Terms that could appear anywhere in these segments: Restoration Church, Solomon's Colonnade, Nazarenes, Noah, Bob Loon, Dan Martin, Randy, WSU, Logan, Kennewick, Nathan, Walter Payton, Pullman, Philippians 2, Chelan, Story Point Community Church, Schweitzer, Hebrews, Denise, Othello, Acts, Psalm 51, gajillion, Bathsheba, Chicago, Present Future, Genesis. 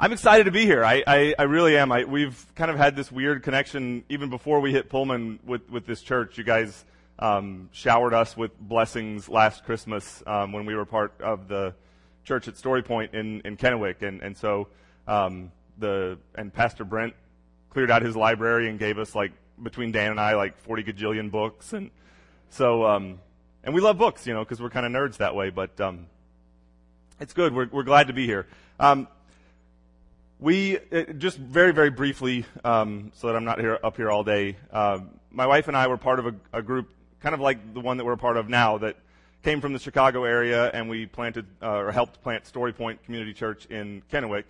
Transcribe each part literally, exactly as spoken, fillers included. I'm excited to be here. I, I, I really am. I, we've kind of had this weird connection even before we hit Pullman with, with this church. You guys um, showered us with blessings last Christmas um, when we were part of the church at Story Point in, in Kennewick. And, and so um, the and Pastor Brent cleared out his library and gave us, like, between Dan and I, like forty gajillion books. And so um, and we love books, you know, because we're kind of nerds that way. But um, it's good. We're, we're glad to be here. Um, We, just very, very briefly, um, so that I'm not here up here all day, uh, my wife and I were part of a, a group, kind of like the one that we're a part of now, that came from the Chicago area, and we planted, uh, or helped plant Story Point Community Church in Kennewick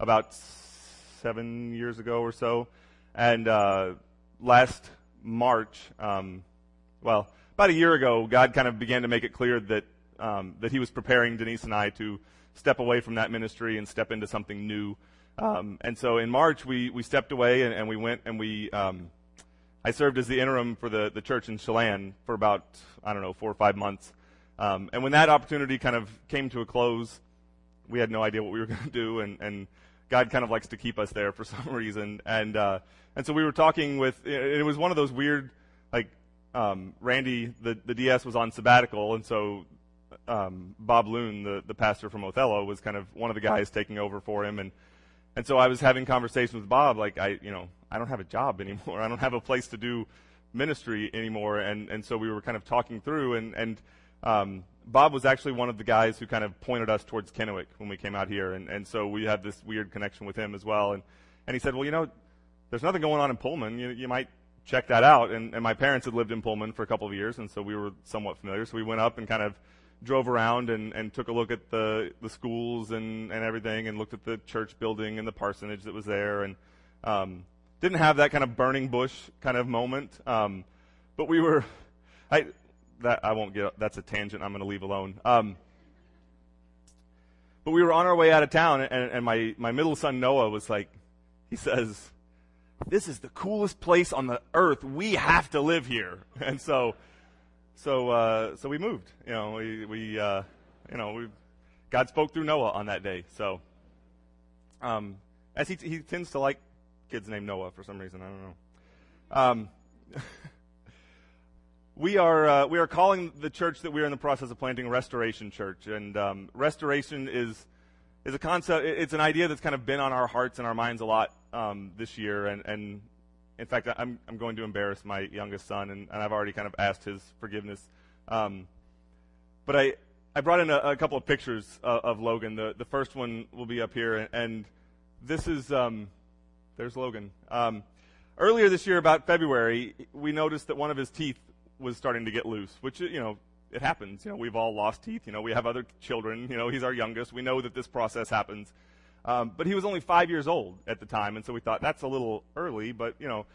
about seven years ago or so. And uh, last March, um, well, about a year ago, God kind of began to make it clear that um, that he was preparing Denise and I to step away from that ministry and step into something new. Um, and so in March, we, we stepped away and, and we went and we, um, I served as the interim for the, the church in Chelan for about, I don't know, four or five months. Um, and when that opportunity kind of came to a close, we had no idea what we were going to do. And, and God kind of likes to keep us there for some reason. And, uh, and so we were talking with, and it was one of those weird, like, um, Randy, the, the D S was on sabbatical. And so, um, Bob Loon, the, the pastor from Othello, was kind of one of the guys taking over for him. And, And so I was having conversations with Bob, like, I, you know, I don't have a job anymore. I don't have a place to do ministry anymore. And, and so we were kind of talking through, and, and um, Bob was actually one of the guys who kind of pointed us towards Kennewick when we came out here. And, and so we had this weird connection with him as well. And, and he said, well, you know, there's nothing going on in Pullman. You, you might check that out. And, and my parents had lived in Pullman for a couple of years, and so we were somewhat familiar. So we went up and kind of drove around and, and took a look at the, the schools and, and everything, and looked at the church building and the parsonage that was there, and um, didn't have that kind of burning bush kind of moment. Um, but we were, I that I won't get, that's a tangent I'm going to leave alone. Um, but we were on our way out of town, and, and my, my middle son Noah was like, he says, this is the coolest place on the earth. We have to live here. And so... So, uh, so we moved, you know, we, we, uh, you know, we, God spoke through Noah on that day. So, um, as he, t- he tends to like kids named Noah for some reason. I don't know. Um, we are, uh, we are calling the church that we are in the process of planting Restoration Church. And, um, restoration is, is a concept. It's an idea that's kind of been on our hearts and our minds a lot, um, this year. And, and, in fact, I'm I'm going to embarrass my youngest son, and, and I've already kind of asked his forgiveness. Um, but I, I brought in a, a couple of pictures of, of Logan. The the first one will be up here, and, and this is um, there's Logan. Um, earlier this year, about February, we noticed that one of his teeth was starting to get loose, which, you know, it happens. You know, we've all lost teeth. You know, we have other children. You know, he's our youngest. We know that this process happens. Um, but he was only five years old at the time, and so we thought that's a little early. But you know,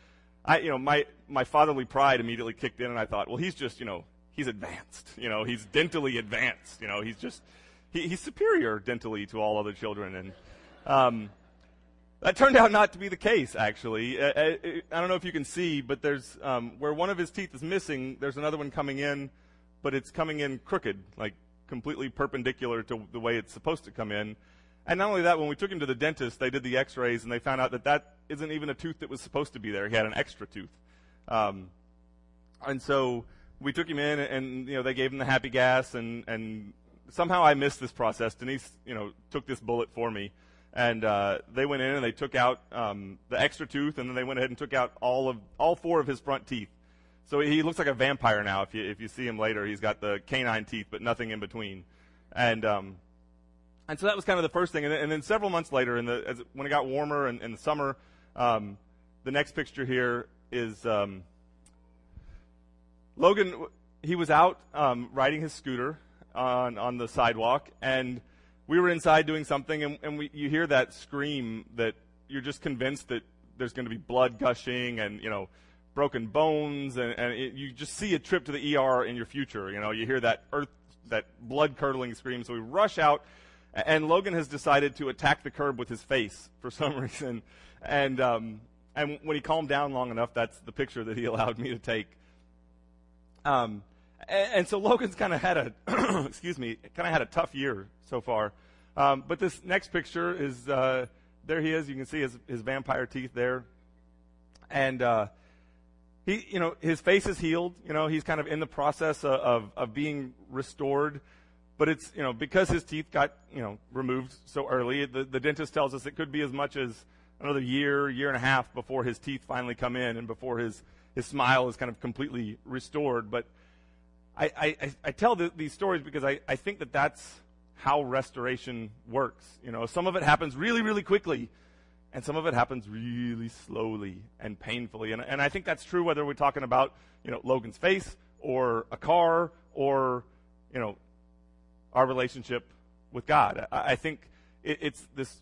I you know my my fatherly pride immediately kicked in, and I thought, well, he's just you know he's advanced, you know he's dentally advanced, you know he's just he, he's superior dentally to all other children, and um, that turned out not to be the case actually. I, I, I don't know if you can see, but there's um, where one of his teeth is missing, there's another one coming in, but it's coming in crooked, like completely perpendicular to the way it's supposed to come in. And not only that, when we took him to the dentist, they did the x-rays, and they found out that that isn't even a tooth that was supposed to be there. He had an extra tooth. Um, and so we took him in, and, you know, they gave him the happy gas, and, and somehow I missed this process. Denise, you know, took this bullet for me. And uh, they went in, and they took out um, the extra tooth, and then they went ahead and took out all of all four of his front teeth. So he looks like a vampire now. If you, if you see him later, he's got the canine teeth, but nothing in between. And... Um, And so that was kind of the first thing. And then, and then several months later, in the, as, when it got warmer and in the summer, um, the next picture here is um, Logan. He was out um, riding his scooter on, on the sidewalk, and we were inside doing something, and, and we, you hear that scream that you're just convinced that there's going to be blood gushing and, you know, broken bones, and, and it, you just see a trip to the E R in your future. You know, you hear that earth, that blood-curdling scream, so we rush out. And Logan has decided to attack the curb with his face for some reason. And um, and when he calmed down long enough, that's the picture that he allowed me to take. Um, and, and so Logan's kind of had a, excuse me, kind of had a tough year so far. Um, but this next picture is uh, there he is. You can see his, his vampire teeth there. And uh, he, you know, his face is healed. You know, he's kind of in the process of, of, of being restored. But it's, you know, because his teeth got, you know, removed so early, the, the dentist tells us it could be as much as another year, year and a half before his teeth finally come in and before his, his smile is kind of completely restored. But I, I, I tell the, these stories because I, I think that that's how restoration works. You know, some of it happens really, really quickly, and some of it happens really slowly and painfully. And, and I think that's true whether we're talking about, you know, Logan's face or a car or, you know, our relationship with God. I, I think it, it's this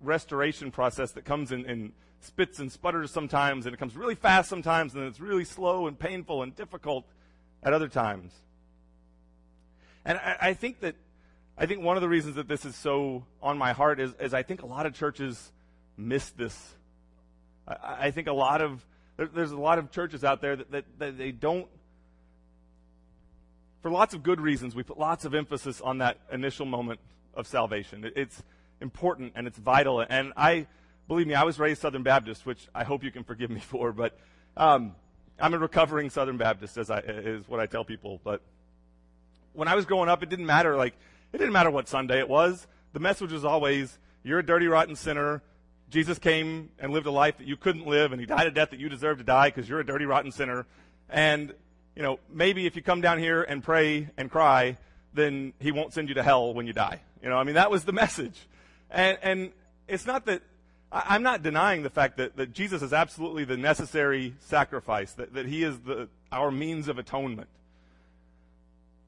restoration process that comes in, in spits and sputters sometimes, and it comes really fast sometimes, and it's really slow and painful and difficult at other times. And I, I think that, I think one of the reasons that this is so on my heart is, is I think a lot of churches miss this. I, I think a lot of, there, there's a lot of churches out there that, that, that they don't, for lots of good reasons, we put lots of emphasis on that initial moment of salvation. It, it's important and it's vital. And I, believe me, I was raised Southern Baptist, which I hope you can forgive me for, but, um, I'm a recovering Southern Baptist, as I, is what I tell people. But when I was growing up, it didn't matter. Like, it didn't matter what Sunday it was. The message was always, "You're a dirty, rotten sinner. Jesus came and lived a life that you couldn't live, and he died a death that you deserve to die because you're a dirty, rotten sinner. And, you know, maybe if you come down here and pray and cry, then he won't send you to hell when you die." You know, I mean, that was the message. And, and it's not that. I'm not denying the fact that, that Jesus is absolutely the necessary sacrifice, that, that he is the our means of atonement.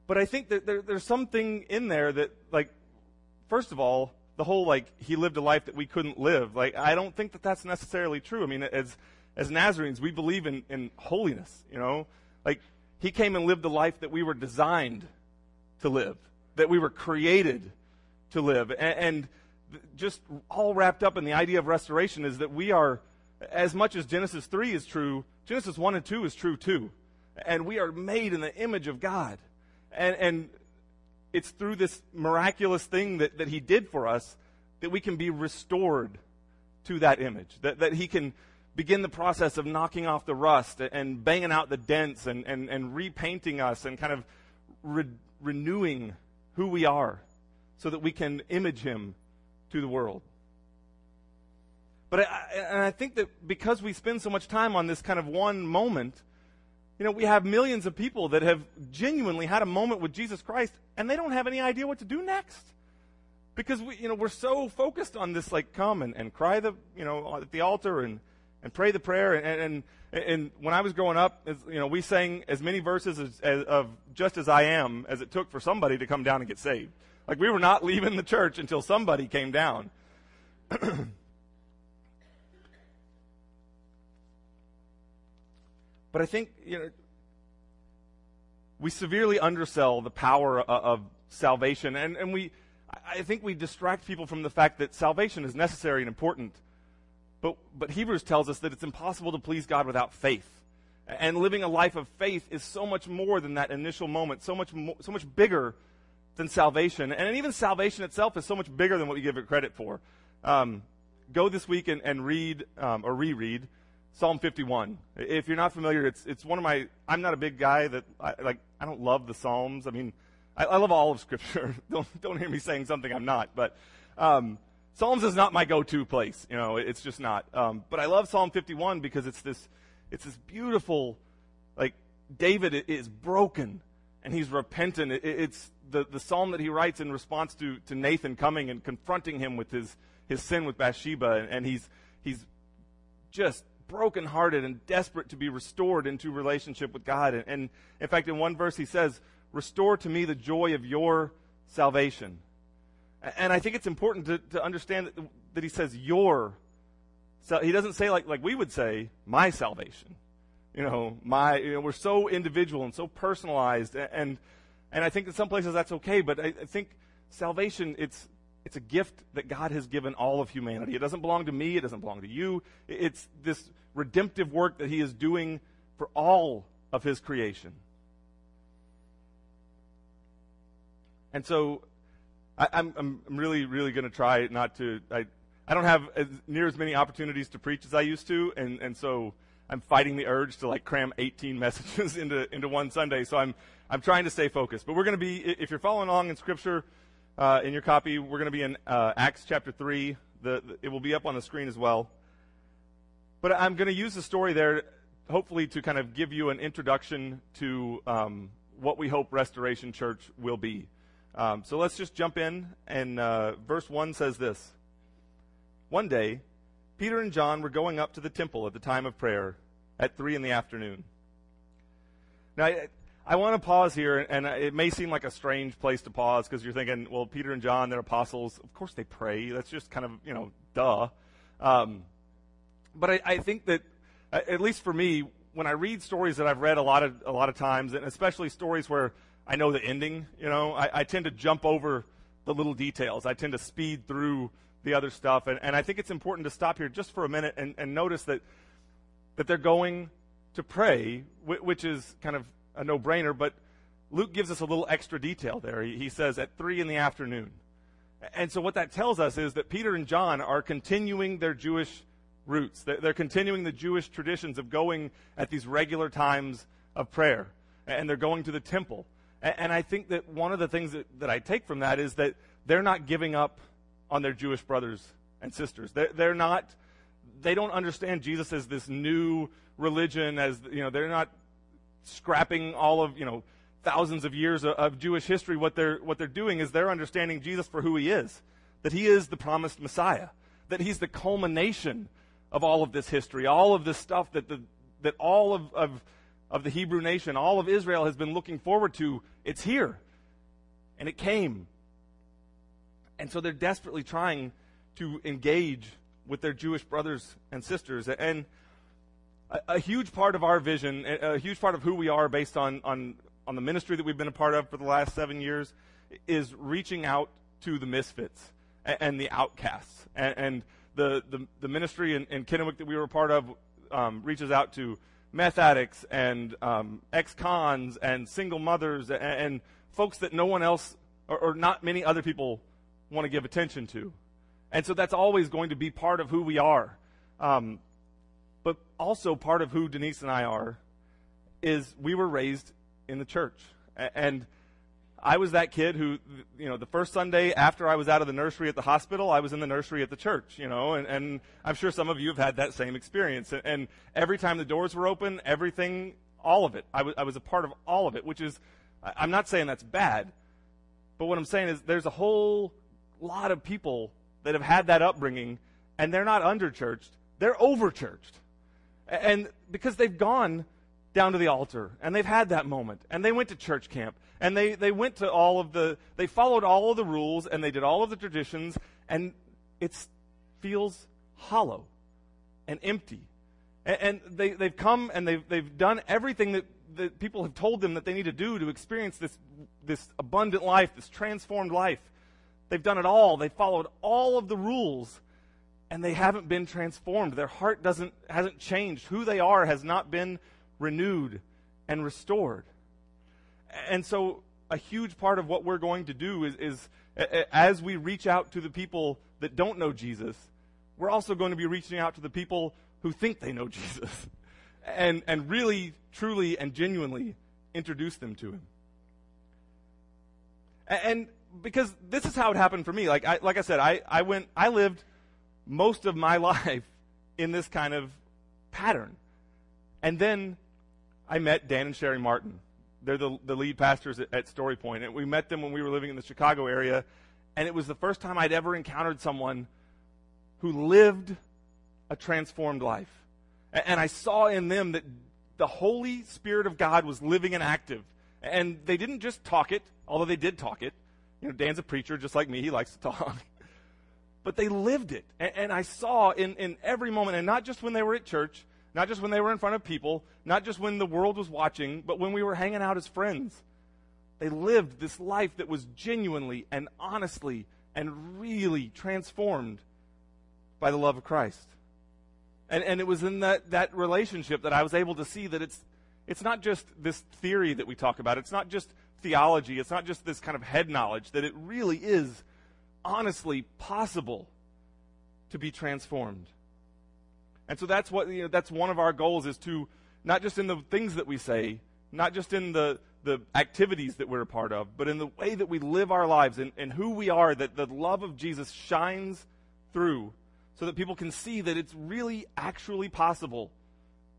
But I think that there, there's something in there that, like, first of all, the whole, like, he lived a life that we couldn't live. Like, I don't think that that's necessarily true. I mean, as as Nazarenes, we believe in, in holiness, you know? Like, he came and lived the life that we were designed to live, that we were created to live. And... and just all wrapped up in the idea of restoration is that we are, as much as Genesis three is true, Genesis one and two is true too. And we are made in the image of God. And and it's through this miraculous thing that, that he did for us that we can be restored to that image. That that he can begin the process of knocking off the rust and banging out the dents and, and, and repainting us and kind of re- renewing who we are so that we can image him to the world. But I, and I think that because we spend so much time on this kind of one moment, you know, we have millions of people that have genuinely had a moment with Jesus Christ, and they don't have any idea what to do next, because we, you know, we're so focused on this, like, come and, and cry the, you know, at the altar and and pray the prayer. And and, and when I was growing up, as, you know, we sang as many verses as, as, of "Just As I Am" as it took for somebody to come down and get saved. Like, we were not leaving the church until somebody came down. But I think, you know, we severely undersell the power of, of salvation. And, and we, I think we distract people from the fact that salvation is necessary and important. But, but Hebrews tells us that it's impossible to please God without faith. And living a life of faith is so much more than that initial moment, so much more, so much bigger than salvation. And even salvation itself is so much bigger than what we give it credit for. Um, go this week and, and read um, or reread Psalm fifty-one. If you're not familiar, it's it's one of my. I'm not a big guy that I, like. I don't love the Psalms. I mean, I, I love all of Scripture. don't don't hear me saying something I'm not. But um, Psalms is not my go-to place. You know, it's just not. Um, but I love Psalm fifty-one because it's this it's this beautiful, like, David is broken and he's repentant. It, it's The, the psalm that he writes in response to, to Nathan coming and confronting him with his, his sin with Bathsheba, and, and he's he's just brokenhearted and desperate to be restored into relationship with God. And, and in fact, in one verse he says, "Restore to me the joy of your salvation." And I think it's important to, to understand that, that he says your. So he doesn't say, like like we would say, "my salvation." You know, my. You know, we're so individual and so personalized, and. and And I think in some places that's okay, but I, I think salvation, it's it's a gift that God has given all of humanity. It doesn't belong to me. It doesn't belong to you. It's this redemptive work that he is doing for all of his creation. And so I, I'm, I'm really, really going to try not to... I, I don't have as, near as many opportunities to preach as I used to, and, and so I'm fighting the urge to like cram eighteen messages into into one Sunday. So I'm I'm trying to stay focused. But we're going to be, if you're following along in Scripture uh, in your copy, we're going to be in uh, Acts chapter three. The, the, it will be up on the screen as well. But I'm going to use the story there, hopefully, to kind of give you an introduction to um, what we hope Restoration Church will be. Um, so let's just jump in. And uh, verse one says this. One day, Peter and John were going up to the temple at the time of prayer at three in the afternoon. Now, I, I want to pause here, and it may seem like a strange place to pause because you're thinking, well, Peter and John, they're apostles. Of course they pray. That's just kind of, you know, duh. Um, but I, I think that, at least for me, when I read stories that I've read a lot of a lot of times, and especially stories where I know the ending, you know, I, I tend to jump over the little details. I tend to speed through the other stuff, and, and I think it's important to stop here just for a minute and, and notice that that they're going to pray, which is kind of a no-brainer, but Luke gives us a little extra detail there. He, he says, at three in the afternoon. And so what that tells us is that Peter and John are continuing their Jewish roots. They're, they're continuing the Jewish traditions of going at these regular times of prayer, and they're going to the temple. And, and I think that one of the things that, that I take from that is that they're not giving up on their Jewish brothers and sisters. They're, they're not, they don't understand Jesus as this new religion, as, you know, they're not scrapping all of, you know, thousands of years of, of Jewish history. What they're, what they're doing is they're understanding Jesus for who he is, that he is the promised Messiah, that he's the culmination of all of this history, all of this stuff that the, that all of, of, of the Hebrew nation, all of Israel has been looking forward to. It's here. And it came. And so they're desperately trying to engage with their Jewish brothers and sisters. And a, a huge part of our vision, a, a huge part of who we are based on, on, on the ministry that we've been a part of for the last seven years is reaching out to the misfits and, and the outcasts. And, and the, the, the ministry in, in Kennewick that we were a part of um, reaches out to meth addicts and um, ex-cons and single mothers and, and folks that no one else or, or not many other people want to give attention to. And so that's always going to be part of who we are. Um, but also part of who Denise and I are is we were raised in the church. And I was that kid who, you know, the first Sunday after I was out of the nursery at the hospital, I was in the nursery at the church, you know, and, and I'm sure some of you have had that same experience. And every time the doors were open, everything, all of it, I was, I was a part of all of it, which is, I'm not saying that's bad, but what I'm saying is there's a whole lot of people that have had that upbringing, and they're not under-churched, they're over-churched. And because they've gone down to the altar, and they've had that moment, and they went to church camp, and they, they went to all of the, they followed all of the rules, and they did all of the traditions, and it feels hollow and empty. And, and they, they've come, and they've, they've done everything that, that people have told them that they need to do to experience this, this abundant life, this transformed life. They've done it all. They followed all of the rules, and they haven't been transformed. Their heart doesn't hasn't changed. Who they are has not been renewed and restored. And so a huge part of what we're going to do is, is as we reach out to the people that don't know Jesus, we're also going to be reaching out to the people who think they know Jesus and, and really, truly, and genuinely introduce them to him. And, and because this is how it happened for me. Like I, like I said, I, I went, I lived most of my life in this kind of pattern. And then I met Dan and Sherry Martin. They're the, the lead pastors at, at Story Point. And we met them when we were living in the Chicago area. And it was the first time I'd ever encountered someone who lived a transformed life. And, and I saw in them that the Holy Spirit of God was living and active. And they didn't just talk it, although they did talk it. You know, Dan's a preacher just like me. He likes to talk. But they lived it. And, and I saw in, in every moment, and not just when they were at church, not just when they were in front of people, not just when the world was watching, but when we were hanging out as friends. They lived this life that was genuinely and honestly and really transformed by the love of Christ. And, and it was in that, that relationship that I was able to see that it's, it's not just this theory that we talk about. It's not just theology. It's not just this kind of head knowledge, that it really is honestly possible to be transformed. And so that's what, you know, that's one of our goals, is to, not just in the things that we say, not just in the, the activities that we're a part of, but in the way that we live our lives and, and who we are, that the love of Jesus shines through so that people can see that it's really actually possible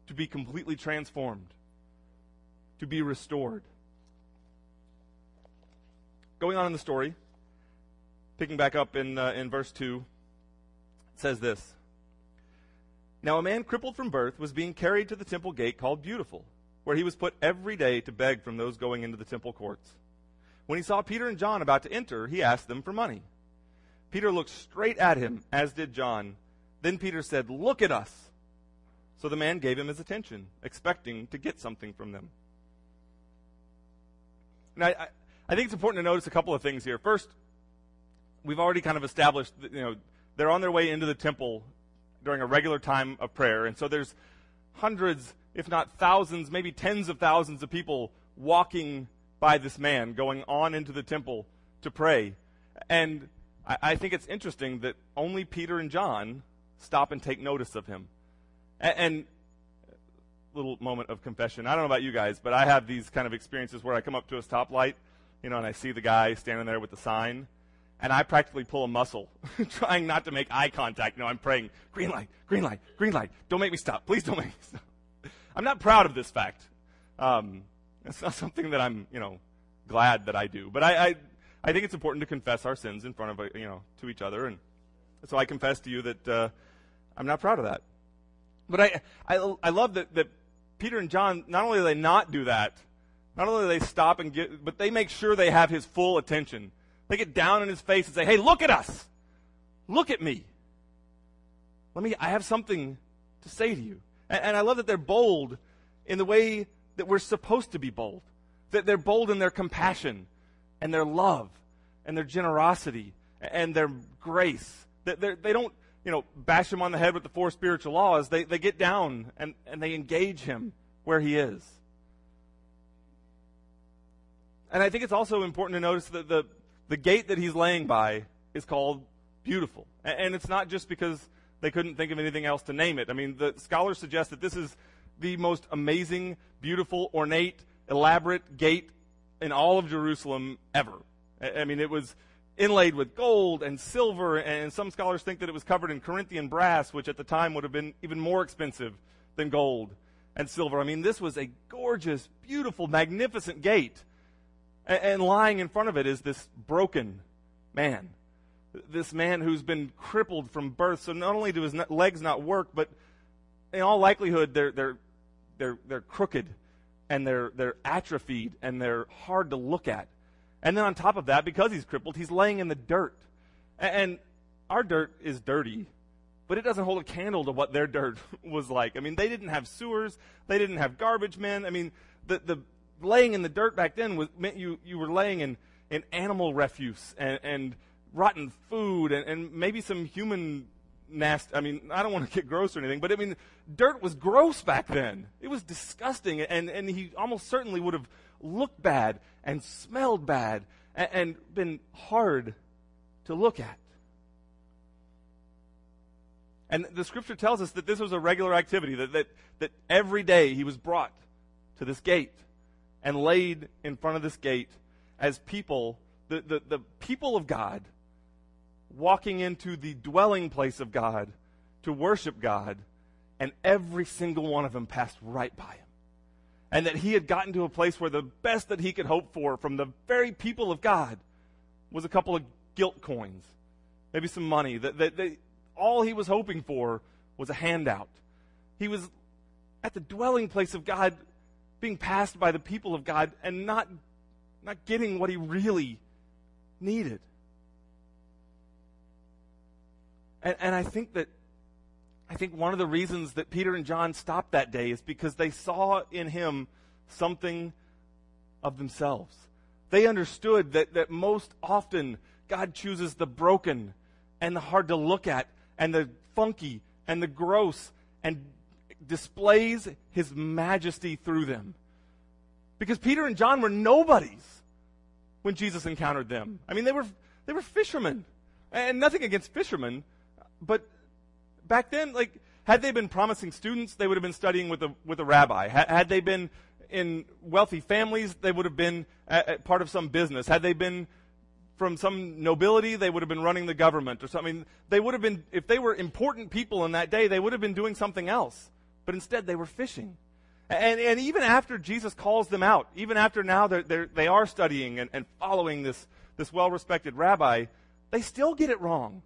to be completely transformed, to be restored. Going on in the story, picking back up in uh, in verse two, it says this. Now a man crippled from birth was being carried to the temple gate called Beautiful, where he was put every day to beg from those going into the temple courts. When he saw Peter and John about to enter, he asked them for money. Peter looked straight at him, as did John. Then Peter said, "Look at us." So the man gave him his attention, expecting to get something from them. Now, I, I think it's important to notice a couple of things here. First, we've already kind of established that, you know, they're on their way into the temple during a regular time of prayer. And so there's hundreds, if not thousands, maybe tens of thousands of people walking by this man, going on into the temple to pray. And I, I think it's interesting that only Peter and John stop and take notice of him. And, and little moment of confession. I don't know about you guys, but I have these kind of experiences where I come up to a stoplight, you know, and I see the guy standing there with the sign, and I practically pull a muscle trying not to make eye contact. You know, I'm praying, green light, green light, green light. Don't make me stop. Please don't make me stop. I'm not proud of this fact. Um, it's not something that I'm, you know, glad that I do. But I, I, I think it's important to confess our sins in front of, you know, to each other. And so I confess to you that uh, I'm not proud of that. But I, I, I love that, that Peter and John, not only do they not do that, not only do they stop and get, but they make sure they have his full attention. They get down in his face and say, "Hey, look at us. Look at me. Let me, I have something to say to you." And, and I love that they're bold in the way that we're supposed to be bold. That they're bold in their compassion and their love and their generosity and their grace. That they, they don't, you know, bash him on the head with the four spiritual laws. They, they get down and, and they engage him where he is. And I think it's also important to notice that the The gate that he's laying by is called Beautiful. And it's not just because they couldn't think of anything else to name it. I mean, the scholars suggest that this is the most amazing, beautiful, ornate, elaborate gate in all of Jerusalem ever. I mean, it was inlaid with gold and silver, and some scholars think that it was covered in Corinthian brass, which at the time would have been even more expensive than gold and silver. I mean, this was a gorgeous, beautiful, magnificent gate. And lying in front of it is this broken man, this man who's been crippled from birth. So not only do his legs not work, but in all likelihood they're they're they're they're crooked, and they're they're atrophied, and they're hard to look at. And then on top of that, because he's crippled, he's laying in the dirt. And our dirt is dirty, but it doesn't hold a candle to what their dirt was like. I mean, they didn't have sewers, they didn't have garbage men. I mean, the the laying in the dirt back then was, meant you, you were laying in, in animal refuse and, and rotten food and, and maybe some human nasty. I mean, I don't want to get gross or anything, but I mean, dirt was gross back then. It was disgusting, and, and he almost certainly would have looked bad and smelled bad and, and been hard to look at. And the scripture tells us that this was a regular activity, that, that, that every day he was brought to this gate and laid in front of this gate as people, the, the, the people of God, walking into the dwelling place of God to worship God, and every single one of them passed right by him. And that he had gotten to a place where the best that he could hope for from the very people of God was a couple of gilt coins, maybe some money. That, that, that all he was hoping for was a handout. He was at the dwelling place of God, being passed by the people of God, and not, not getting what he really needed. And, and I think that, I think one of the reasons that Peter and John stopped that day is because they saw in him something of themselves. They understood that, that most often God chooses the broken and the hard to look at and the funky and the gross, and displays his majesty through them. Because Peter and John were nobodies when Jesus encountered them. I mean, they were they were fishermen. And nothing against fishermen, but back then, like, had they been promising students, they would have been studying with a with a rabbi. Had, had they been in wealthy families, they would have been at, at part of some business. Had they been from some nobility, they would have been running the government or something. I mean, they would have been, if they were important people in that day, they would have been doing something else. But instead, they were fishing. And and even after Jesus calls them out, even after now they're, they're, they are studying and, and following this, this well-respected rabbi, they still get it wrong.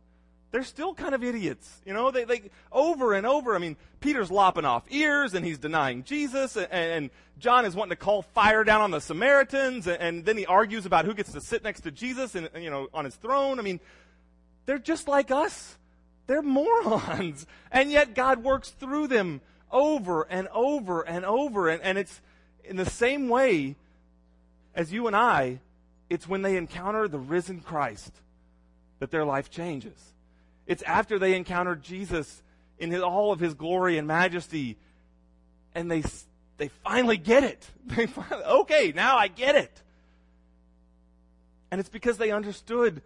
They're still kind of idiots, you know, they, they over and over. I mean, Peter's lopping off ears and he's denying Jesus, and, and John is wanting to call fire down on the Samaritans, and, and then he argues about who gets to sit next to Jesus and, you know, on his throne. I mean, they're just like us. They're morons. And yet God works through them over and over and over. And, and it's in the same way as you and I, it's when they encounter the risen Christ that their life changes. It's after they encounter Jesus in his, all of his glory and majesty, and they they finally get it. They finally, okay, now I get it. And it's because they understood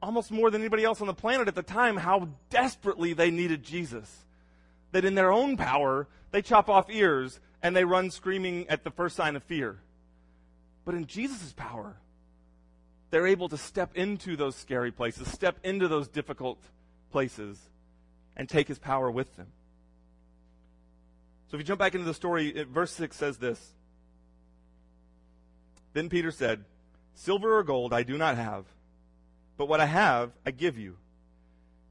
almost more than anybody else on the planet at the time how desperately they needed Jesus. That in their own power, they chop off ears and they run screaming at the first sign of fear. But in Jesus' power, they're able to step into those scary places, step into those difficult places, and take his power with them. So if you jump back into the story, it, verse six says this. Then Peter said, "Silver or gold I do not have, but what I have I give you.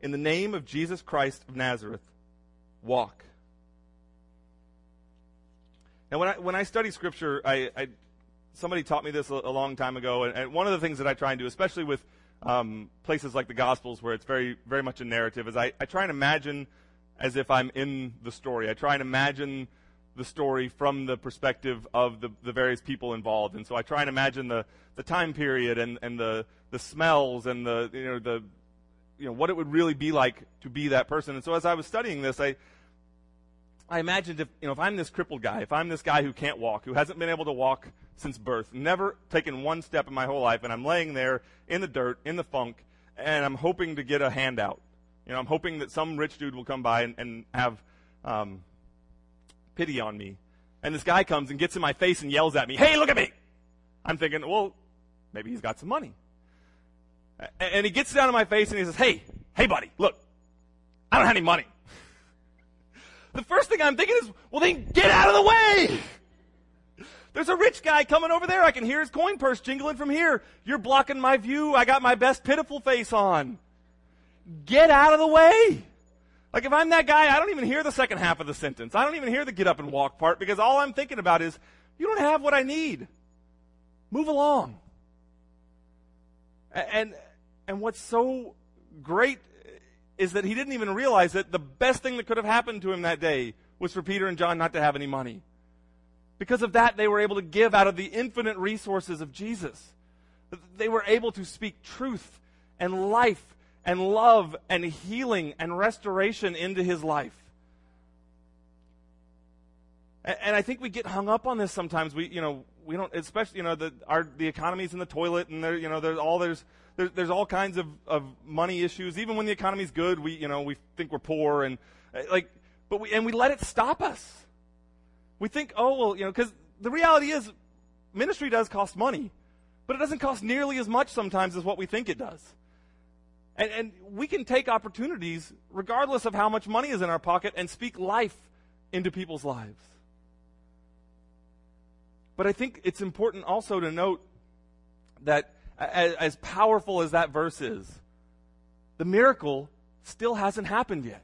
In the name of Jesus Christ of Nazareth, walk." Now, when I, when I study Scripture, I... I somebody taught me this a long time ago, and one of the things that I try and do, especially with um, places like the Gospels where it's very very much a narrative, is I, I try and imagine as if I'm in the story. I try and imagine the story from the perspective of the, the various people involved. And so I try and imagine the, the time period and, and the, the smells and the you know the you know what it would really be like to be that person. And so as I was studying this, I I imagined if, you know, if I'm this crippled guy, if I'm this guy who can't walk, who hasn't been able to walk since birth, never taken one step in my whole life, and I'm laying there in the dirt, in the funk, and I'm hoping to get a handout. You know, I'm hoping that some rich dude will come by and, and have um, pity on me. And this guy comes and gets in my face and yells at me, "Hey, look at me!" I'm thinking, well, maybe he's got some money. And he gets down in my face and he says, hey, hey, buddy, look, I don't have any money. The first thing I'm thinking is, well, then get out of the way. There's a rich guy coming over there. I can hear his coin purse jingling from here. You're blocking my view. I got my best pitiful face on. Get out of the way. Like, if I'm that guy, I don't even hear the second half of the sentence. I don't even hear the get up and walk part, because all I'm thinking about is, you don't have what I need. Move along. And, and what's so great is that he didn't even realize that the best thing that could have happened to him that day was for Peter and John not to have any money. Because of that, they were able to give out of the infinite resources of Jesus. They were able to speak truth and life and love and healing and restoration into his life. And I think we get hung up on this sometimes. We, you know, we don't, especially, you know, the our the economy's in the toilet, and there, you know, there's all there's there's, there's all kinds of, of money issues. Even when the economy's good, we, you know, we think we're poor, and like, but we and we let it stop us. We think, oh, well, you know, because the reality is ministry does cost money, but it doesn't cost nearly as much sometimes as what we think it does. And, and we can take opportunities, regardless of how much money is in our pocket, and speak life into people's lives. But I think it's important also to note that as, as powerful as that verse is, the miracle still hasn't happened yet.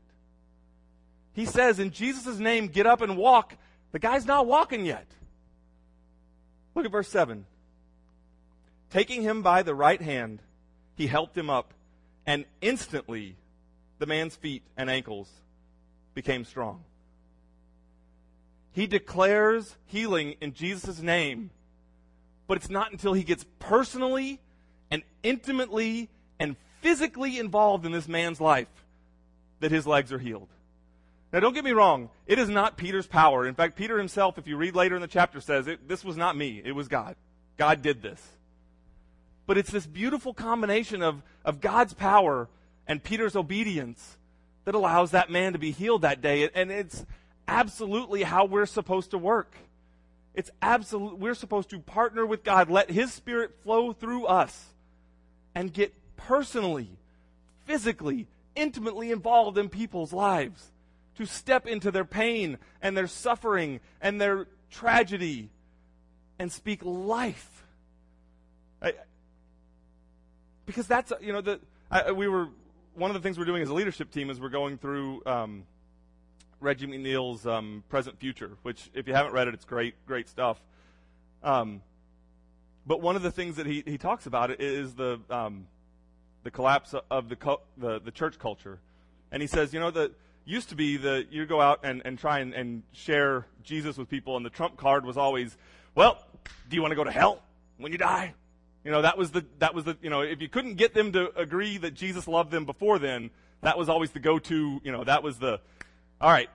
He says, in Jesus' name, get up and walk. The guy's not walking yet. Look at verse seven. Taking him by the right hand, he helped him up, and instantly the man's feet and ankles became strong. He declares healing in Jesus' name, but it's not until he gets personally and intimately and physically involved in this man's life that his legs are healed. Now, don't get me wrong. It is not Peter's power. In fact, Peter himself, if you read later in the chapter, says, it, this was not me. It was God. God did this. But it's this beautiful combination of, of God's power and Peter's obedience that allows that man to be healed that day. And it's absolutely how we're supposed to work. It's absolute. We're supposed to partner with God, let His Spirit flow through us, and get personally, physically, intimately involved in people's lives, to step into their pain and their suffering and their tragedy and speak life. I, because that's, you know, the I, we were one of the things we're doing as a leadership team is we're going through um, Reggie McNeil's um, Present Future, which if you haven't read it, it's great, great stuff. Um, but one of the things that he, he talks about is the um, the collapse of the, co- the the church culture, and he says, you know, the used to be the you go out and, and try and, and share Jesus with people, and the trump card was always, well, do you want to go to hell when you die? You know, that was the, that was the, you know, if you couldn't get them to agree that Jesus loved them before then, that was always the go-to, you know, that was the, all right,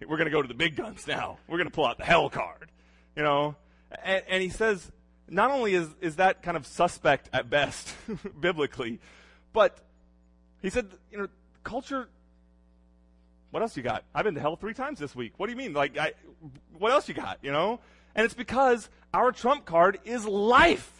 we're going to go to the big guns now. We're going to pull out the hell card, you know. And, and he says, not only is, is that kind of suspect at best, biblically, but he said, you know, culture, what else you got? I've been to hell three times this week. What do you mean? Like, I, what else you got, you know? And it's because our trump card is life.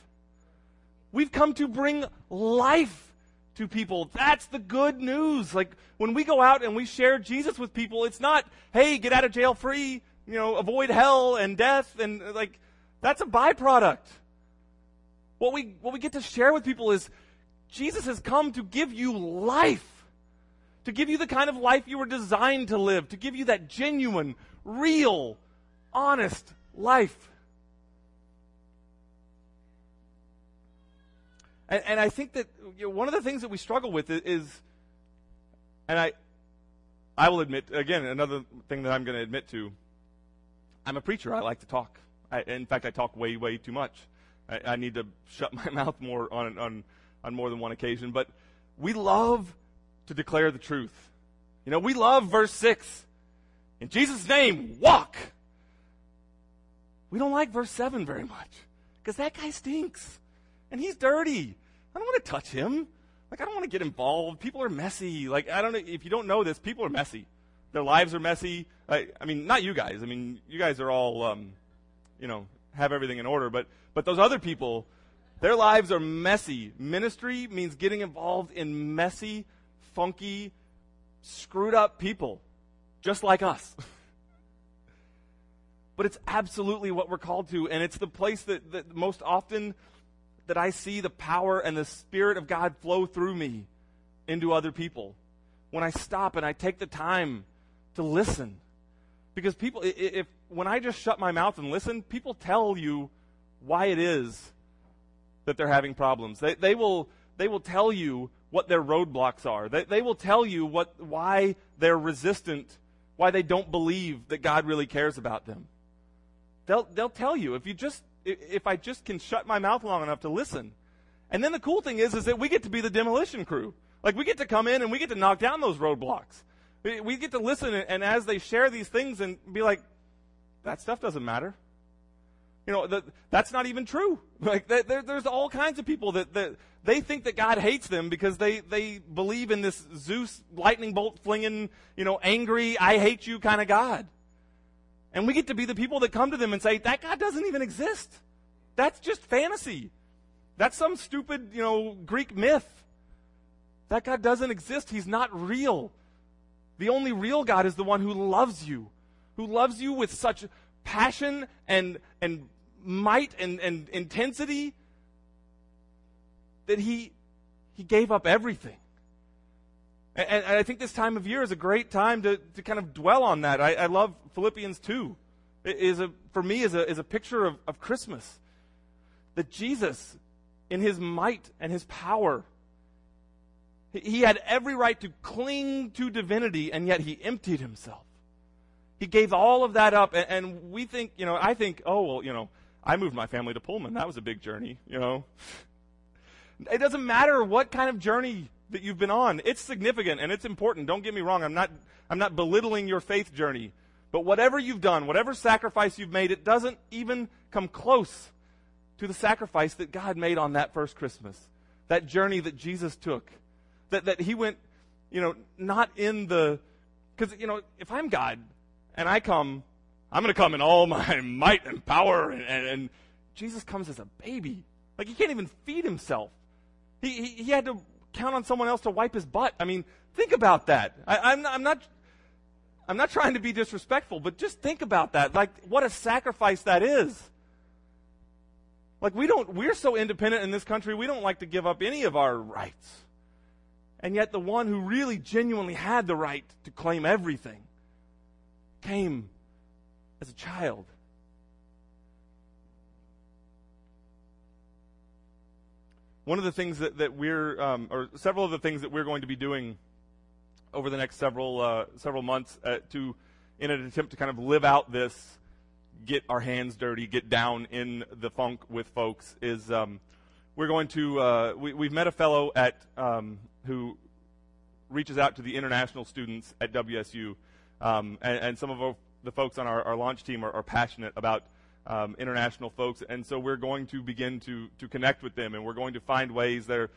We've come to bring life to people. That's the good news. Like, when we go out and we share Jesus with people, it's not, hey, get out of jail free, you know, avoid hell and death, and like, that's a byproduct. What we, what we get to share with people is Jesus has come to give you life, to give you the kind of life you were designed to live, to give you that genuine, real, honest life. And, and I think that, you know, one of the things that we struggle with is, is, and I I will admit, again, another thing that I'm going to admit to, I'm a preacher. I like to talk. I, in fact, I talk way, way too much. I, I need to shut my mouth more on, on, on more than one occasion. But we love to declare the truth. You know, we love verse six. In Jesus' name, walk. We don't like verse seven very much because that guy stinks and he's dirty. I don't want to touch him. Like, I don't want to get involved. People are messy. Like, I don't know if you don't know this, people are messy. Their lives are messy. I, I mean, not you guys. I mean, you guys are all, um, you know, have everything in order. But but those other people, their lives are messy. Ministry means getting involved in messy, funky, screwed up people, just like us. But it's absolutely what we're called to, and it's the place that, that most often that I see the power and the Spirit of God flow through me into other people. When I stop and I take the time to listen. Because people, if when I just shut my mouth and listen, people tell you why it is that they're having problems. They, they will they will tell you what their roadblocks are. They, they will tell you what why they're resistant, why they don't believe that God really cares about them. They'll they'll tell you if you just If I just can shut my mouth long enough to listen. And then the cool thing is, is that we get to be the demolition crew. Like, we get to come in and we get to knock down those roadblocks. We get to listen, and as they share these things and be like, that stuff doesn't matter. You know, the, that's not even true. Like, there, there's all kinds of people that, that they think that God hates them because they, they believe in this Zeus lightning bolt flinging, you know, angry, I hate you kind of God. And we get to be the people that come to them and say, that God doesn't even exist. That's just fantasy. That's some stupid, you know, Greek myth. That God doesn't exist. He's not real. The only real God is the one who loves you, who loves you with such passion and and might and, and intensity that he, he gave up everything. And, and I think this time of year is a great time to, to kind of dwell on that. I, I love Philippians two. It is a, for me, is a, is a picture of, of Christmas. That Jesus, in his might and his power, he, he had every right to cling to divinity, and yet he emptied himself. He gave all of that up, and, and we think, you know, I think, oh, well, you know, I moved my family to Pullman. That was a big journey, you know. It doesn't matter what kind of journey that you've been on. It's significant and it's important. Don't get me wrong. I'm not, I'm not belittling your faith journey. But whatever you've done, whatever sacrifice you've made, it doesn't even come close to the sacrifice that God made on that first Christmas. That journey that Jesus took. That, that he went you know, not in the, because, you know, if I'm God and I come, I'm going to come in all my might and power, and, and, and Jesus comes as a baby. Like, he can't even feed himself. He, he, he had to count on someone else to wipe his butt. I mean, think about that. I, I'm, not, I'm not I'm not trying to be disrespectful, but just think about that. Like, what a sacrifice that is. Like, we don't, we're so independent in this country, we don't like to give up any of our rights. And yet the one who really genuinely had the right to claim everything came as a child. One of the things that, that we're, um, or several of the things that we're going to be doing over the next several uh, several months uh, to, in an attempt to kind of live out this, get our hands dirty, get down in the funk with folks, is um, we're going to, uh, we, we've met a fellow at, um, who reaches out to the international students at W S U, um, and, and some of our, the folks on our, our launch team are, are passionate about Um, international folks, and so we're going to begin to to connect with them, and we're going to find ways there.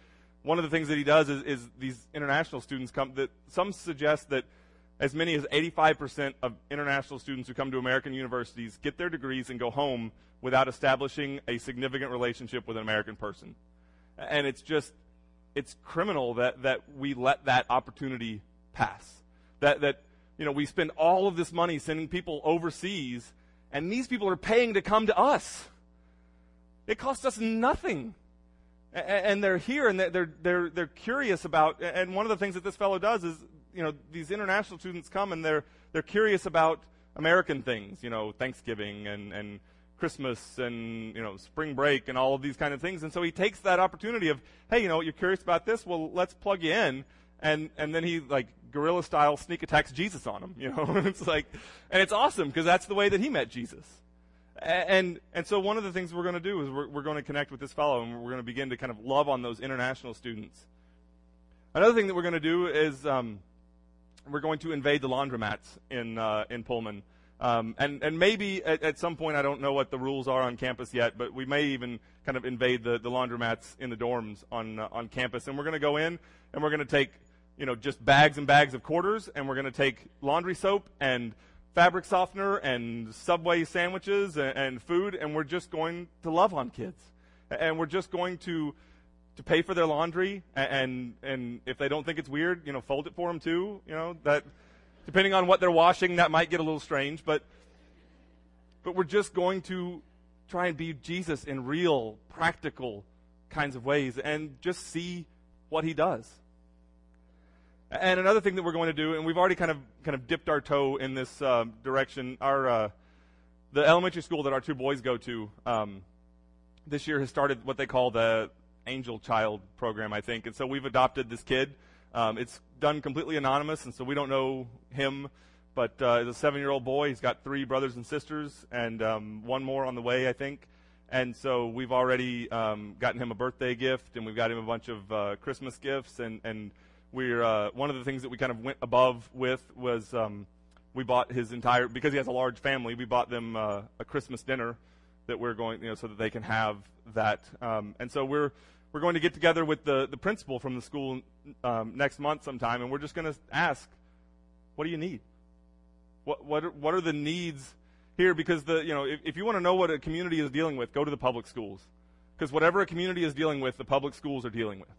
One of the things that he does is, is these international students come, that some suggest that as many as eighty-five percent of international students who come to American universities get their degrees and go home without establishing a significant relationship with an American person. And it's just, it's criminal that that we let that opportunity pass, that that you know, we spend all of this money sending people overseas, and these people are paying to come to us. It costs us nothing. And they're here, and they're they're they're curious about, and one of the things that this fellow does is, you know, these international students come and they're they're curious about American things, you know, Thanksgiving and, and Christmas and, you know, spring break and all of these kind of things. And so he takes that opportunity of, hey, you know, you're curious about this? Well, let's plug you in. And and then he, like, guerrilla style sneak attacks Jesus on him, you know. It's like, and it's awesome because that's the way that he met Jesus. And and so one of the things we're going to do is we're, we're going to connect with this fellow, and we're going to begin to kind of love on those international students. Another thing that we're going to do is um, we're going to invade the laundromats in uh, in Pullman, um, and and maybe at, at some point, I don't know what the rules are on campus yet, but we may even kind of invade the, the laundromats in the dorms on uh, on campus, and we're going to go in and we're going to take, you know, just bags and bags of quarters, and we're going to take laundry soap and fabric softener and Subway sandwiches and, and food, and we're just going to love on kids. And we're just going to to pay for their laundry, and and if they don't think it's weird, you know, fold it for them too. You know, that, depending on what they're washing, that might get a little strange, but but we're just going to try and be Jesus in real, practical kinds of ways, and just see what he does. And another thing that we're going to do, and we've already kind of kind of dipped our toe in this uh, direction, our uh, the elementary school that our two boys go to um, this year has started what they call the Angel Child program, I think. And so we've adopted this kid. Um, it's done completely anonymous, and so we don't know him, but uh, he's a seven-year-old boy. He's got three brothers and sisters, and um, one more on the way, I think. And so we've already um, gotten him a birthday gift, and we've got him a bunch of uh, Christmas gifts, and and We're, uh, one of the things that we kind of went above with was um, we bought his entire, because he has a large family, we bought them uh, a Christmas dinner that we're going, you know, so that they can have that. Um, and so we're we're going to get together with the, the principal from the school um, next month sometime, and we're just going to ask, what do you need? What what are, what are the needs here? Because the you know if, if you want to know what a community is dealing with, go to the public schools, because whatever a community is dealing with, the public schools are dealing with.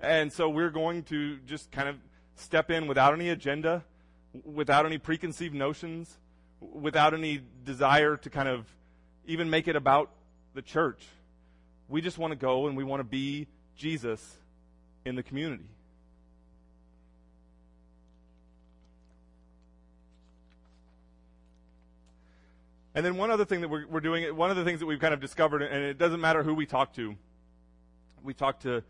And so we're going to just kind of step in without any agenda, without any preconceived notions, without any desire to kind of even make it about the church. We just want to go and we want to be Jesus in the community. And then one other thing that we're, we're doing, one of the things that we've kind of discovered, and it doesn't matter who we talk to, we talk to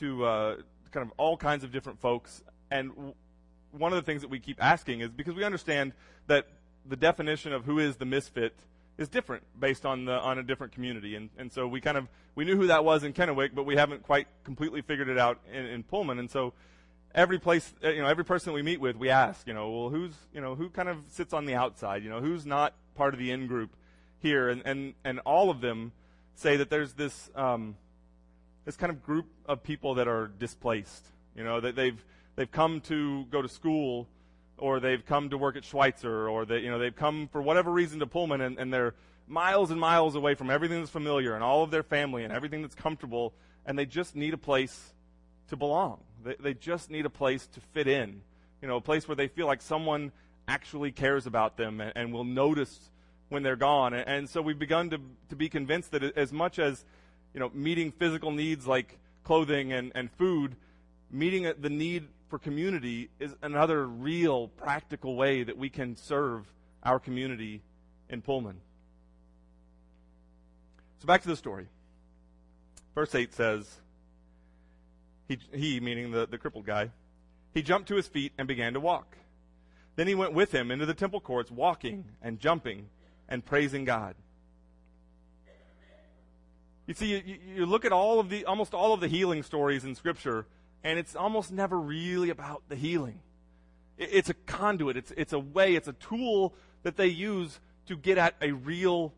to uh, kind of all kinds of different folks. And w- one of the things that we keep asking is, because we understand that the definition of who is the misfit is different based on the on a different community. And and so we kind of, we knew who that was in Kennewick, but we haven't quite completely figured it out in, in Pullman. And so every place, you know, every person we meet with, we ask, you know, well, who's, you know, who kind of sits on the outside? You know, who's not part of the in-group here? And, and, and all of them say that there's this... Um, this kind of group of people that are displaced, you know, that they've They've come to go to school, or they've come to work at Schweitzer, or they, you know, they've come for whatever reason to Pullman, and, and they're miles and miles away from everything that's familiar and all of their family and everything that's comfortable, and they just need a place to belong. They, they just need a place to fit in, you know, a place where they feel like someone actually cares about them and, and will notice when they're gone. And, and so we've begun to, to be convinced that as much as, you know, meeting physical needs like clothing and, and food, meeting the need for community is another real practical way that we can serve our community in Pullman. So back to the story. Verse eight says, he, he meaning the, the crippled guy, he jumped to his feet and began to walk. Then he went with him into the temple courts, walking and jumping and praising God. You see, you, you look at all of the, almost all of the healing stories in Scripture, and it's almost never really about the healing. It, it's a conduit. It's, it's a way. It's a tool that they use to get at a real,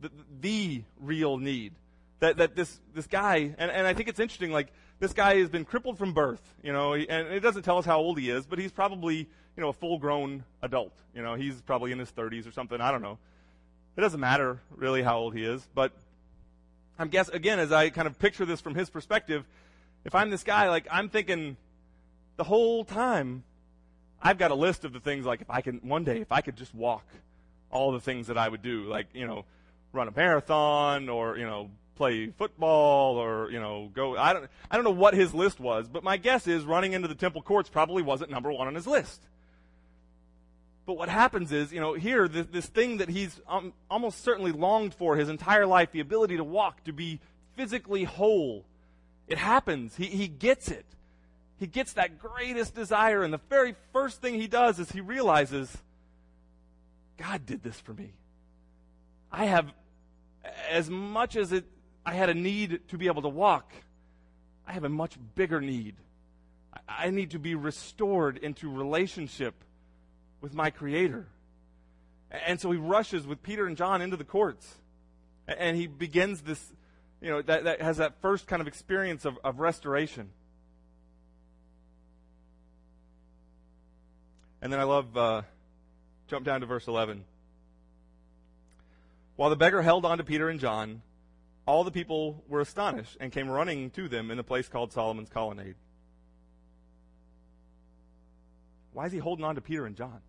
the, the real need. That that this this guy, and, and I think it's interesting, like, this guy has been crippled from birth, you know, and it doesn't tell us how old he is, but he's probably, you know, a full-grown adult. You know, he's probably in his thirties or something. I don't know. It doesn't matter really how old he is, but I'm guess again, as I kind of picture this from his perspective, if I'm this guy, like, I'm thinking the whole time, I've got a list of the things, like, if I can, one day, if I could just walk, all the things that I would do, like, you know, run a marathon, or, you know, play football, or, you know, go, I don't, I don't know what his list was, but my guess is running into the temple courts probably wasn't number one on his list. But what happens is, you know, here, this, this thing that he's um, almost certainly longed for his entire life, the ability to walk, to be physically whole, it happens. He, he gets it. He gets that greatest desire, and the very first thing he does is he realizes, God did this for me. I have, as much as it, I had a need to be able to walk, I have a much bigger need. I, I need to be restored into relationship with my Creator. And so he rushes with Peter and John into the courts, and he begins this, you know, that, that has that first kind of experience of, of restoration. And then I love, uh, jump down to verse eleven. While the beggar held on to Peter and John, all the people were astonished and came running to them in the place called Solomon's Colonnade. Why is he holding on to Peter and John?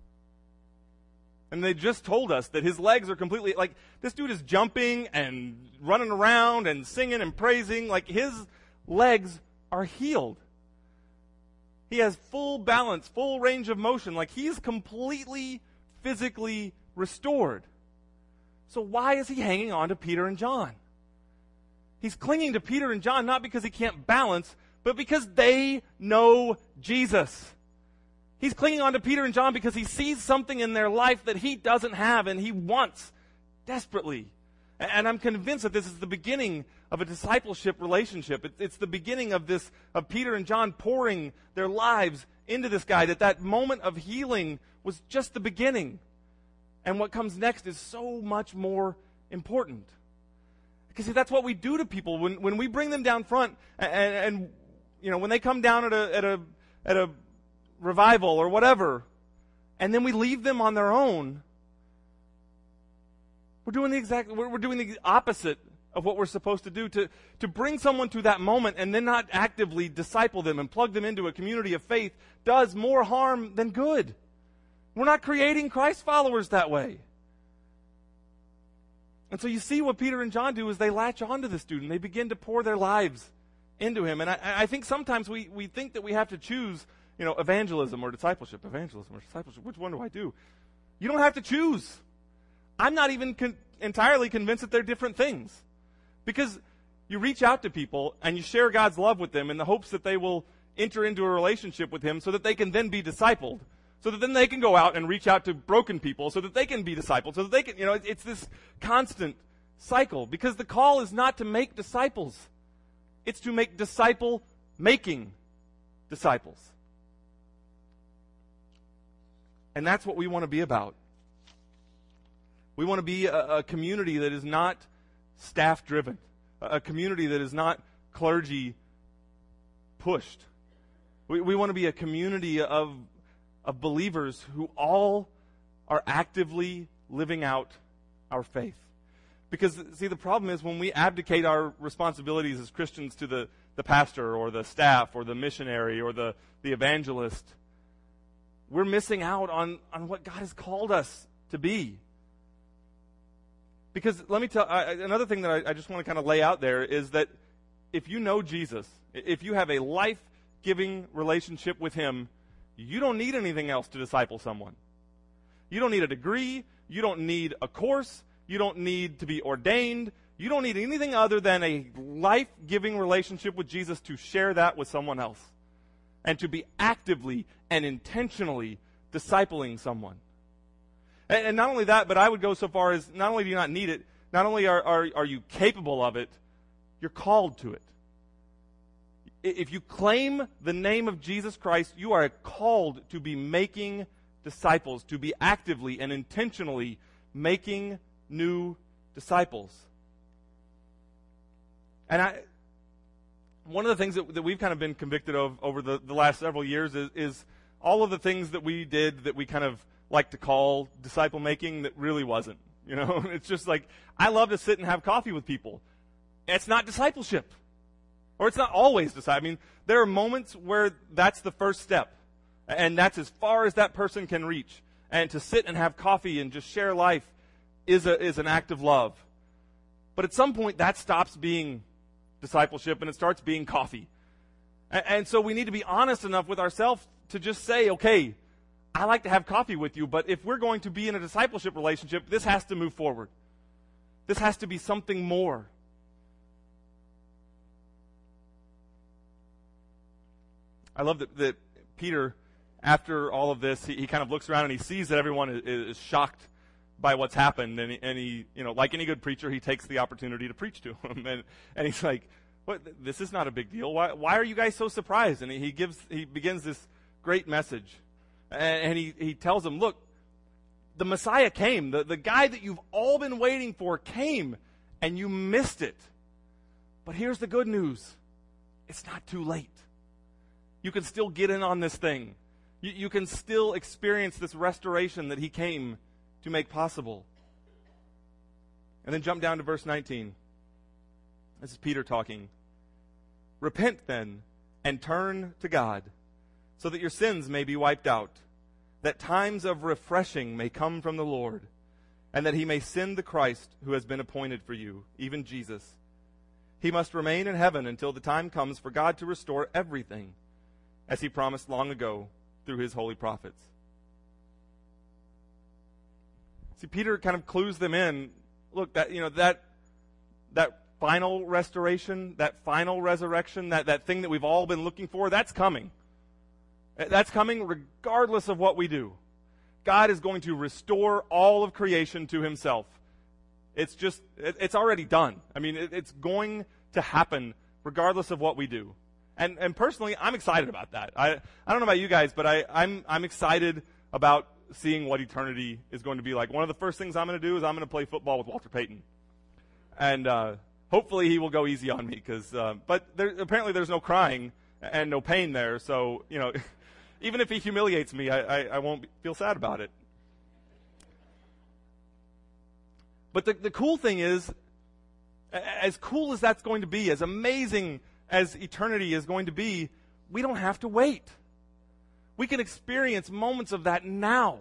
And they just told us that his legs are completely, like, this dude is jumping and running around and singing and praising. Like, his legs are healed. He has full balance, full range of motion. Like, he's completely physically restored. So why is he hanging on to Peter and John? He's clinging to Peter and John not because he can't balance, but because they know Jesus. He's clinging on to Peter and John because he sees something in their life that he doesn't have and he wants desperately. And I'm convinced that this is the beginning of a discipleship relationship. It's the beginning of this, of Peter and John pouring their lives into this guy, that that moment of healing was just the beginning. And what comes next is so much more important. Because, see, that's what we do to people. When when we bring them down front, and, and you know, when they come down at a at a at a revival or whatever, and then we leave them on their own, we're doing the exact we're, we're doing the opposite of what we're supposed to do. To to bring someone to that moment and then not actively disciple them and plug them into a community of faith does more harm than good. We're not creating Christ followers that way. And so you see what Peter and John do is they latch onto this dude and they begin to pour their lives into him. And I, I think sometimes we, we think that we have to choose, you know, evangelism or discipleship, evangelism or discipleship. Which one do I do? You don't have to choose. I'm not even con- entirely convinced that they're different things. Because you reach out to people and you share God's love with them in the hopes that they will enter into a relationship with him so that they can then be discipled. So that then they can go out and reach out to broken people so that they can be discipled, so that they can, you know, it's this constant cycle. Because the call is not to make disciples. It's to make disciple-making disciples. And that's what we want to be about. We want to be a, a community that is not staff-driven, a, a community that is not clergy-pushed, We, we want to be a community of, of believers who all are actively living out our faith. Because, see, the problem is when we abdicate our responsibilities as Christians to the, the pastor or the staff or the missionary or the, the evangelist, we're missing out on, on what God has called us to be. Because let me tell, I, another thing that I, I just want to kind of lay out there is that if you know Jesus, if you have a life-giving relationship with Him, you don't need anything else to disciple someone. You don't need a degree. You don't need a course. You don't need to be ordained. You don't need anything other than a life-giving relationship with Jesus to share that with someone else and to be actively and intentionally discipling someone. And, and not only that, but I would go so far as not only do you not need it, not only are, are, are you capable of it, you're called to it. If you claim the name of Jesus Christ, you are called to be making disciples, to be actively and intentionally making new disciples. And I, one of the things that, that we've kind of been convicted of over the, the last several years is, is all of the things that we did that we kind of like to call disciple making that really wasn't. You know, it's just like, I love to sit and have coffee with people. It's not discipleship. Or it's not always discipleship. I mean, there are moments where that's the first step. And that's as far as that person can reach. And to sit and have coffee and just share life is a, is an act of love. But at some point, that stops being discipleship and it starts being coffee. And, and so we need to be honest enough with ourselves to just say, okay, I like to have coffee with you, but if we're going to be in a discipleship relationship, this has to move forward. This has to be something more. I love that, that Peter, after all of this, he, he kind of looks around and he sees that everyone is, is shocked by what's happened. And he, and he, you know, like any good preacher, he takes the opportunity to preach to him. And, and he's like, "What? This is not a big deal. Why, why are you guys so surprised?" And he gives, he begins this great message. And, and he, he tells them, look, the Messiah came. The, the guy that you've all been waiting for came, and you missed it. But here's the good news. It's not too late. You can still get in on this thing. You, you can still experience this restoration that he came to make possible. And then jump down to verse nineteen. This is Peter talking. Repent then and turn to God, so that your sins may be wiped out, that times of refreshing may come from the Lord, and that he may send the Christ who has been appointed for you, even Jesus. He must remain in heaven until the time comes for God to restore everything, as he promised long ago through his holy prophets. See, Peter kind of clues them in. Look, that you know that that final restoration, that final resurrection, that, that thing that we've all been looking for, that's coming. That's coming regardless of what we do. God is going to restore all of creation to himself. It's just, it's already done. I mean, it's going to happen regardless of what we do. And and personally, I'm excited about that. I, I don't know about you guys, but I, I'm I'm excited about seeing what eternity is going to be like. One of the first things I'm going to do is I'm going to play football with Walter Payton. And uh, hopefully he will go easy on me. Cause, uh, but there, apparently there's no crying and no pain there. So, you know, even if he humiliates me, I, I, I won't feel sad about it. But the, the cool thing is, as cool as that's going to be, as amazing as eternity is going to be, we don't have to wait. We can experience moments of that now.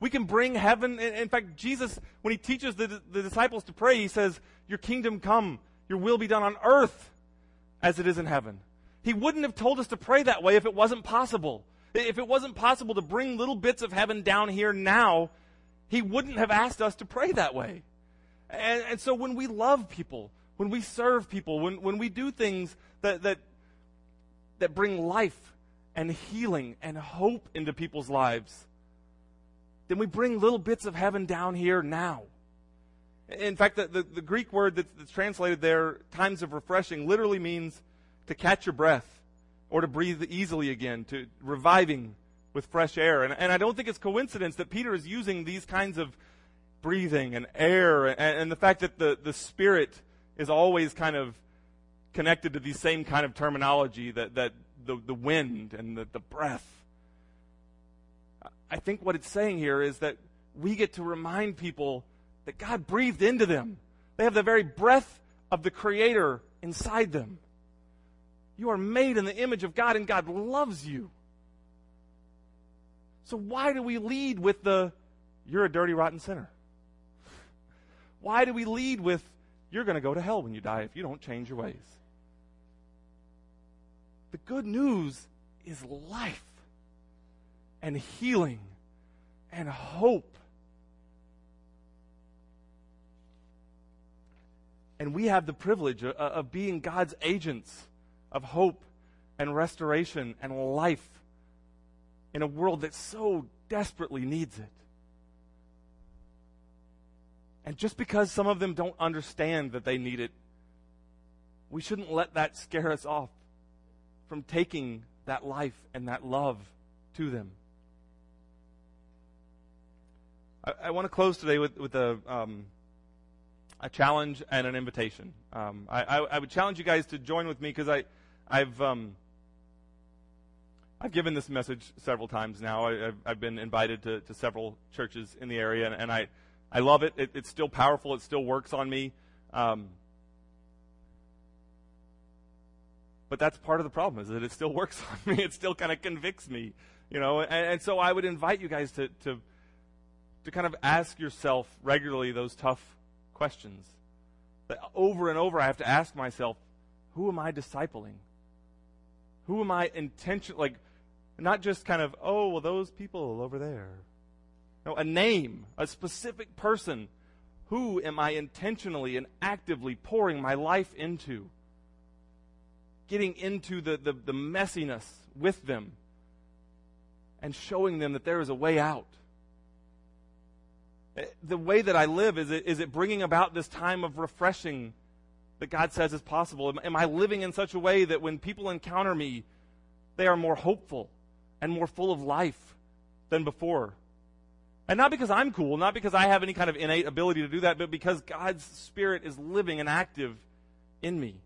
We can bring heaven. In fact, Jesus, when he teaches the, the disciples to pray, he says, your kingdom come, your will be done on earth as it is in heaven. He wouldn't have told us to pray that way if it wasn't possible. If it wasn't possible to bring little bits of heaven down here now, he wouldn't have asked us to pray that way. And, and so when we love people, when we serve people, when, when we do things that, that, that bring life and healing and hope into people's lives, then we bring little bits of heaven down here now. In fact, the, the, the Greek word that's, that's translated there, times of refreshing, literally means to catch your breath or to breathe easily again, to reviving with fresh air. And, and I don't think it's coincidence that Peter is using these kinds of breathing and air and, and the fact that the, the Spirit is always kind of connected to the same kind of terminology that, that the, the wind and the, the breath. I think what it's saying here is that we get to remind people that God breathed into them. They have the very breath of the Creator inside them. You are made in the image of God, and God loves you. So why do we lead with the, you're a dirty, rotten sinner? Why do we lead with, you're going to go to hell when you die if you don't change your ways? The good news is life and healing and hope. And we have the privilege of, of being God's agents of hope and restoration and life in a world that so desperately needs it. And just because some of them don't understand that they need it, we shouldn't let that scare us off from taking that life and that love to them. I, I want to close today with, with a, um, a challenge and an invitation. Um, I, I, I would challenge you guys to join with me because I, I've... Um, I've given this message several times now. I, I've, I've been invited to, to several churches in the area, and, and I, I love it. it. It's still powerful. It still works on me. Um, but that's part of the problem, is that it still works on me. It still kind of convicts me, you know. And, and so I would invite you guys to, to, to kind of ask yourself regularly those tough questions. But over and over, I have to ask myself, who am I discipling? Who am I intentionally, like, not just kind of, oh, well, those people over there. No, a name, a specific person. Who am I intentionally and actively pouring my life into? Getting into the, the, the messiness with them and showing them that there is a way out. The way that I live, is it, is it bringing about this time of refreshing that God says is possible? Am, am I living in such a way that when people encounter me, they are more hopeful and more full of life than before? And not because I'm cool, not because I have any kind of innate ability to do that, but because God's Spirit is living and active in me.